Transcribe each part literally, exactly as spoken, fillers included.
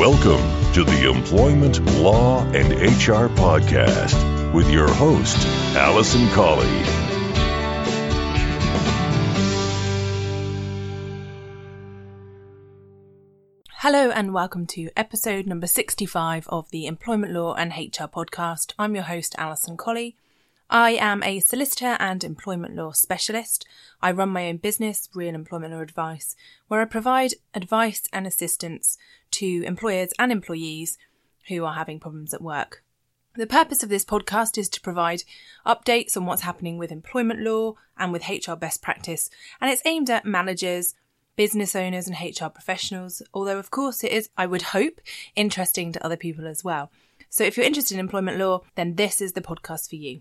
Welcome to the Employment Law and H R Podcast with your host, Alison Colley. Hello and welcome to episode number sixty-five of the Employment Law and H R Podcast. I'm your host, Alison Colley. I am a solicitor and employment law specialist. I run my own business, Real Employment Law Advice, where I provide advice and assistance to employers and employees who are having problems at work. The purpose of this podcast is to provide updates on what's happening with employment law and with H R best practice, and it's aimed at managers, business owners and H R professionals, although of course it is, I would hope, interesting to other people as well. So if you're interested in employment law, then this is the podcast for you.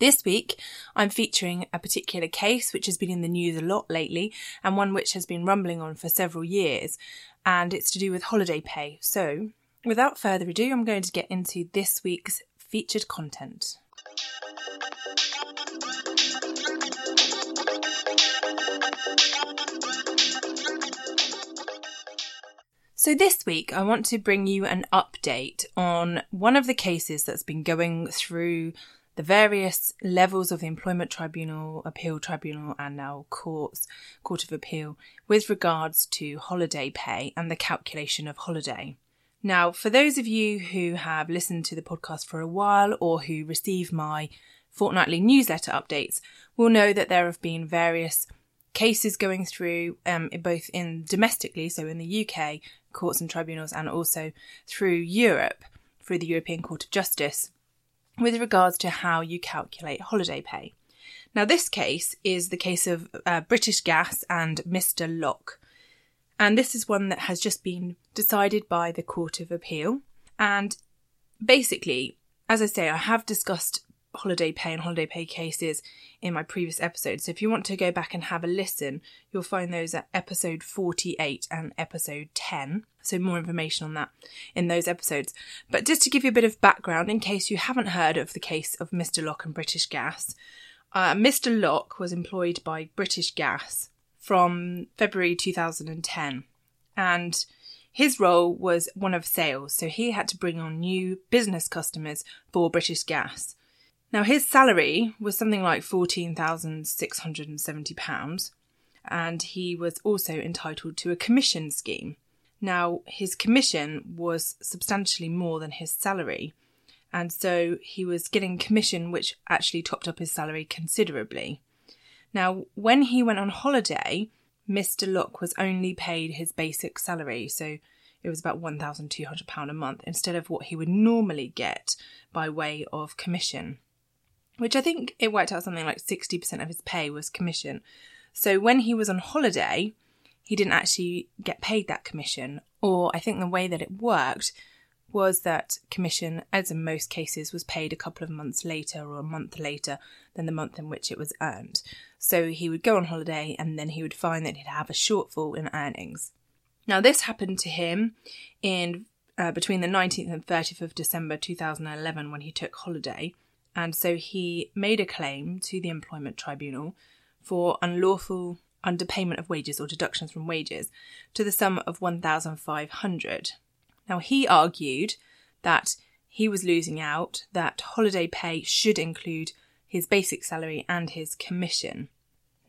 This week, I'm featuring a particular case which has been in the news a lot lately and one which has been rumbling on for several years, and it's to do with holiday pay. So, without further ado, I'm going to get into this week's featured content. So this week, I want to bring you an update on one of the cases that's been going through the various levels of the Employment Tribunal, Appeal Tribunal and now Courts, Court of Appeal, with regards to holiday pay and the calculation of holiday. Now, for those of you who have listened to the podcast for a while or who receive my fortnightly newsletter updates will know that there have been various cases going through, um, both in domestically, so in the U K, courts and tribunals, and also through Europe, through the European Court of Justice, with regards to how you calculate holiday pay. Now, this case is the case of uh, British Gas and Mr Lock. And this is one that has just been decided by the Court of Appeal. And basically, as I say, I have discussed holiday pay and holiday pay cases in my previous episodes. So if you want to go back and have a listen, you'll find those at episode forty-eight and episode ten. So more information on that in those episodes. But just to give you a bit of background, in case you haven't heard of the case of Mr Lock and British Gas, uh, Mr Lock was employed by British Gas from February two thousand ten. And his role was one of sales. So he had to bring on new business customers for British Gas. Now, his salary was something like fourteen thousand six hundred seventy pounds, and he was also entitled to a commission scheme. Now, his commission was substantially more than his salary, and so he was getting commission which actually topped up his salary considerably. Now, when he went on holiday, Mr Lock was only paid his basic salary, so it was about one thousand two hundred pounds a month instead of what he would normally get by way of commission, which I think it worked out something like sixty percent of his pay was commission. So when he was on holiday, he didn't actually get paid that commission. Or I think the way that it worked was that commission, as in most cases, was paid a couple of months later or a month later than the month in which it was earned. So he would go on holiday and then he would find that he'd have a shortfall in earnings. Now, this happened to him in uh, between the nineteenth and thirtieth of December two thousand eleven when he took holiday. And so he made a claim to the Employment Tribunal for unlawful underpayment of wages or deductions from wages to the sum of one thousand five hundred pounds. Now, he argued that he was losing out, that holiday pay should include his basic salary and his commission.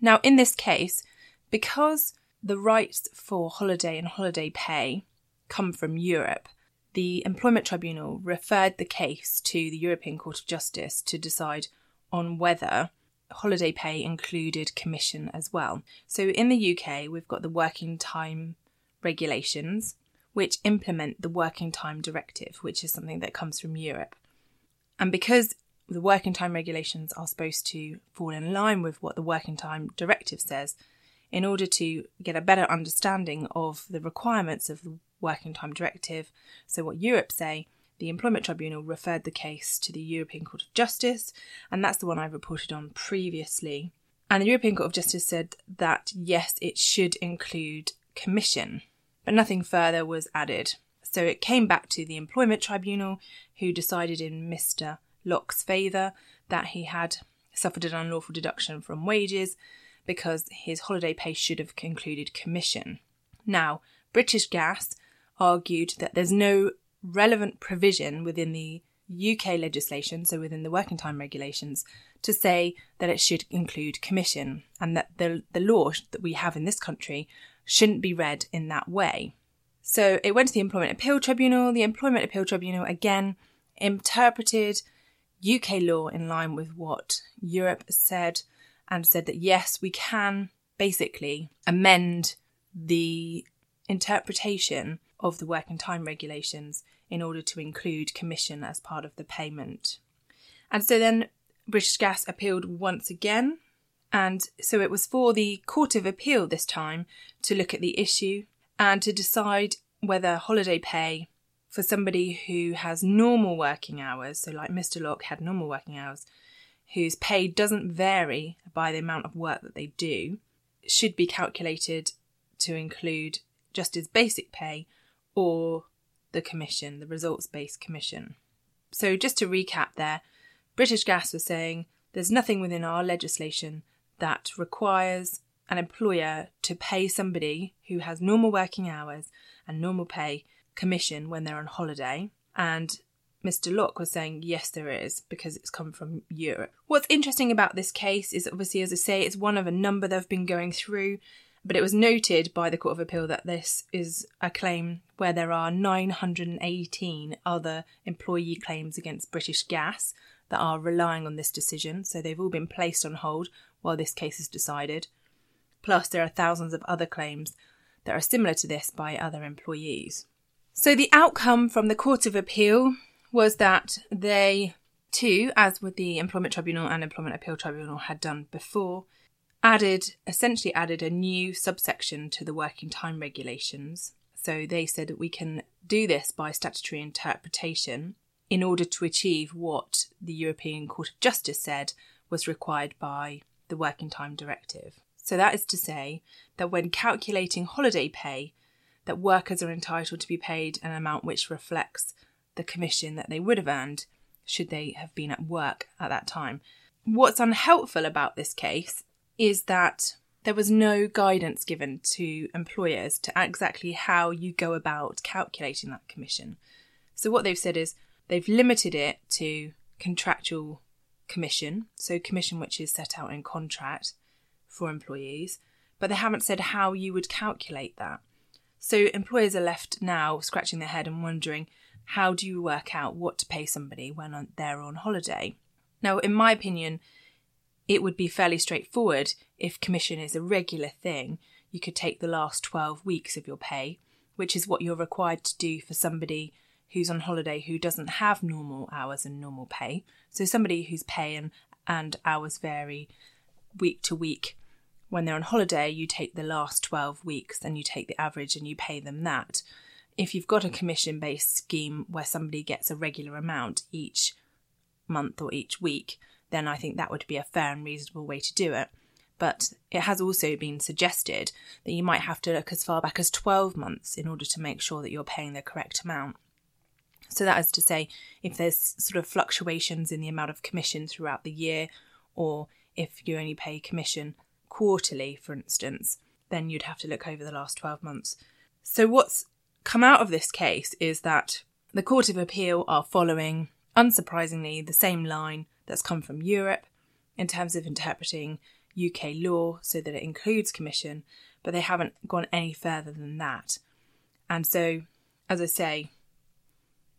Now, in this case, because the rights for holiday and holiday pay come from Europe, the Employment Tribunal referred the case to the European Court of Justice to decide on whether holiday pay included commission as well. So in the U K, we've got the working time regulations, which implement the working time directive, which is something that comes from Europe. And because the working time regulations are supposed to fall in line with what the working time directive says, in order to get a better understanding of the requirements of the Working Time Directive, so what Europe say, the Employment Tribunal referred the case to the European Court of Justice, and that's the one I reported on previously. And the European Court of Justice said that yes, it should include commission, but nothing further was added. So it came back to the Employment Tribunal, who decided in Mr Lock's favour that he had suffered an unlawful deduction from wages because his holiday pay should have included commission. Now, British Gas argued that there's no relevant provision within the U K legislation, so within the working time regulations, to say that it should include commission, and that the, the law that we have in this country shouldn't be read in that way. So it went to the Employment Appeal Tribunal. The Employment Appeal Tribunal, again, interpreted U K law in line with what Europe said, and said that, yes, we can basically amend the interpretation of the working time regulations in order to include commission as part of the payment. And so then British Gas appealed once again. And so it was for the Court of Appeal this time to look at the issue and to decide whether holiday pay for somebody who has normal working hours, so like Mr Lock had normal working hours, whose pay doesn't vary by the amount of work that they do, should be calculated to include just his basic pay or the commission, the results-based commission. So just to recap there, British Gas was saying there's nothing within our legislation that requires an employer to pay somebody who has normal working hours and normal pay commission when they're on holiday. And Mr Lock was saying, yes, there is, because it's come from Europe. What's interesting about this case is, obviously, as I say, it's one of a number that have been going through, but it was noted by the Court of Appeal that this is a claim where there are nine hundred eighteen other employee claims against British Gas that are relying on this decision. So they've all been placed on hold while this case is decided. Plus, there are thousands of other claims that are similar to this by other employees. So the outcome from the Court of Appeal was that they too, as with the Employment Tribunal and Employment Appeal Tribunal had done before, added, essentially added a new subsection to the working time regulations. So they said that we can do this by statutory interpretation in order to achieve what the European Court of Justice said was required by the working time directive. So that is to say that when calculating holiday pay, that workers are entitled to be paid an amount which reflects the commission that they would have earned should they have been at work at that time. What's unhelpful about this case is that there was no guidance given to employers to exactly how you go about calculating that commission. So what they've said is they've limited it to contractual commission, so commission which is set out in contract for employees, but they haven't said how you would calculate that. So employers are left now scratching their head and wondering, how do you work out what to pay somebody when they're on holiday? Now, in my opinion, it would be fairly straightforward if commission is a regular thing. You could take the last twelve weeks of your pay, which is what you're required to do for somebody who's on holiday who doesn't have normal hours and normal pay. So somebody whose pay and, and hours vary week to week. When they're on holiday, you take the last twelve weeks and you take the average and you pay them that. If you've got a commission-based scheme where somebody gets a regular amount each month or each week, then I think that would be a fair and reasonable way to do it. But it has also been suggested that you might have to look as far back as twelve months in order to make sure that you're paying the correct amount. So that is to say, if there's sort of fluctuations in the amount of commission throughout the year, or if you only pay commission quarterly, for instance, then you'd have to look over the last twelve months. So what's come out of this case is that the Court of Appeal are following, unsurprisingly, the same line that's come from Europe in terms of interpreting U K law so that it includes commission, but they haven't gone any further than that. And so, as I say,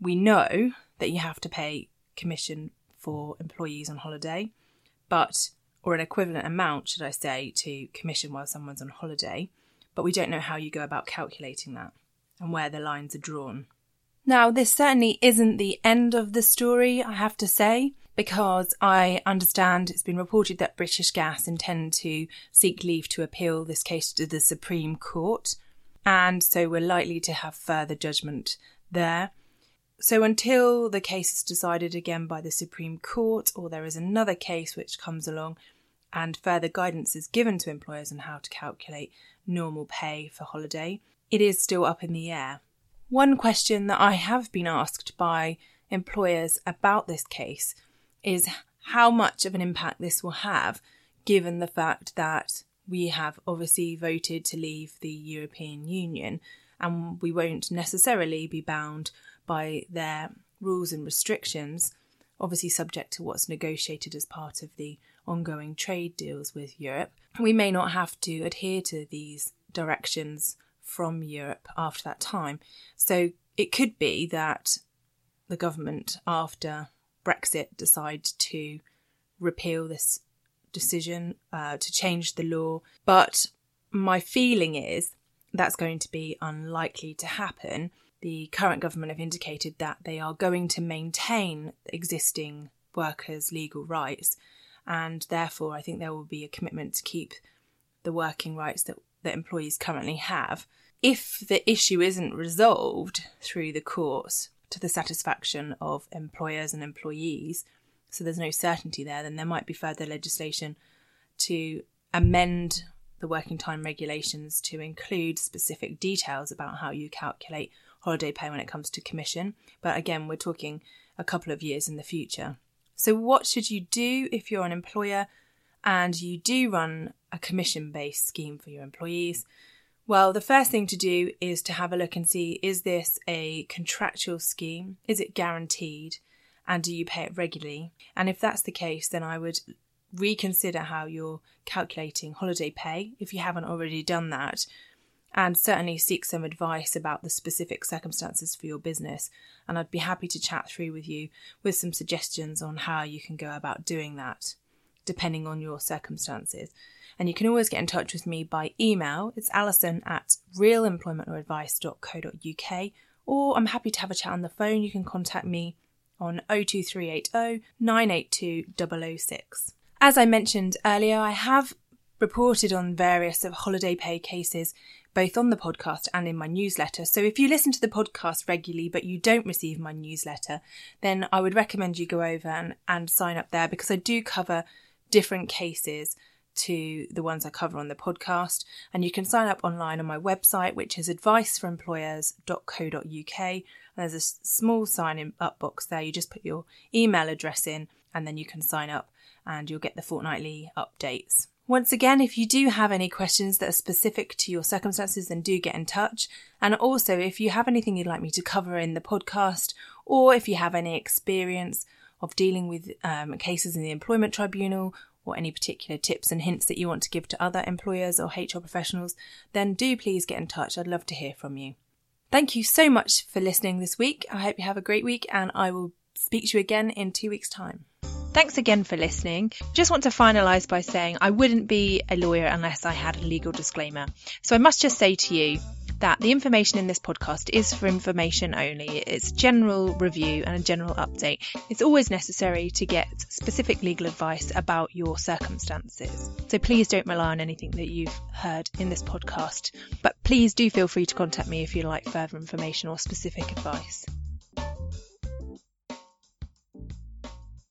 we know that you have to pay commission for employees on holiday, but, or an equivalent amount, should I say, to commission while someone's on holiday, but we don't know how you go about calculating that and where the lines are drawn. Now, this certainly isn't the end of the story, I have to say, because I understand it's been reported that British Gas intend to seek leave to appeal this case to the Supreme Court, and so we're likely to have further judgment there. So until the case is decided again by the Supreme Court, or there is another case which comes along and further guidance is given to employers on how to calculate normal pay for holiday, it is still up in the air. One question that I have been asked by employers about this case is how much of an impact this will have, given the fact that we have obviously voted to leave the European Union and we won't necessarily be bound by their rules and restrictions, obviously subject to what's negotiated as part of the ongoing trade deals with Europe. We may not have to adhere to these directions from Europe after that time. So it could be that the government after Brexit decide to repeal this decision, uh, to change the law. But my feeling is that's going to be unlikely to happen. The current government have indicated that they are going to maintain existing workers' legal rights, and therefore I think there will be a commitment to keep the working rights that, that employees currently have. If the issue isn't resolved through the courts to the satisfaction of employers and employees, so there's no certainty there, then there might be further legislation to amend the working time regulations to include specific details about how you calculate holiday pay when it comes to commission. But again, we're talking a couple of years in the future. So what should you do if you're an employer and you do run a commission-based scheme for your employees? Well, the first thing to do is to have a look and see, is this a contractual scheme? Is it guaranteed? And do you pay it regularly? And if that's the case, then I would reconsider how you're calculating holiday pay if you haven't already done that, and certainly seek some advice about the specific circumstances for your business. And I'd be happy to chat through with you with some suggestions on how you can go about doing that, depending on your circumstances. And you can always get in touch with me by email. It's Alison at real employment law advice dot co dot uk, or I'm happy to have a chat on the phone. You can contact me on oh two three eight oh, nine eight two, double oh six. As I mentioned earlier, I have reported on various of holiday pay cases, both on the podcast and in my newsletter. So if you listen to the podcast regularly, but you don't receive my newsletter, then I would recommend you go over and, and sign up there, because I do cover different cases to the ones I cover on the podcast. And you can sign up online on my website, which is advice for employers dot co dot uk. And there's a small sign up box there. You just put your email address in and then you can sign up, and you'll get the fortnightly updates. Once again, if you do have any questions that are specific to your circumstances, then do get in touch. And also, if you have anything you'd like me to cover in the podcast, or if you have any experience of dealing with um, cases in the Employment Tribunal, or any particular tips and hints that you want to give to other employers or H R professionals, then do please get in touch. I'd love to hear from you. Thank you so much for listening this week. I hope you have a great week, and I will speak to you again in two weeks' time. Thanks again for listening. Just want to finalise by saying I wouldn't be a lawyer unless I had a legal disclaimer. So I must just say to you that the information in this podcast is for information only. It's a general review and a general update. It's always necessary to get specific legal advice about your circumstances. So please don't rely on anything that you've heard in this podcast, but please do feel free to contact me if you'd like further information or specific advice.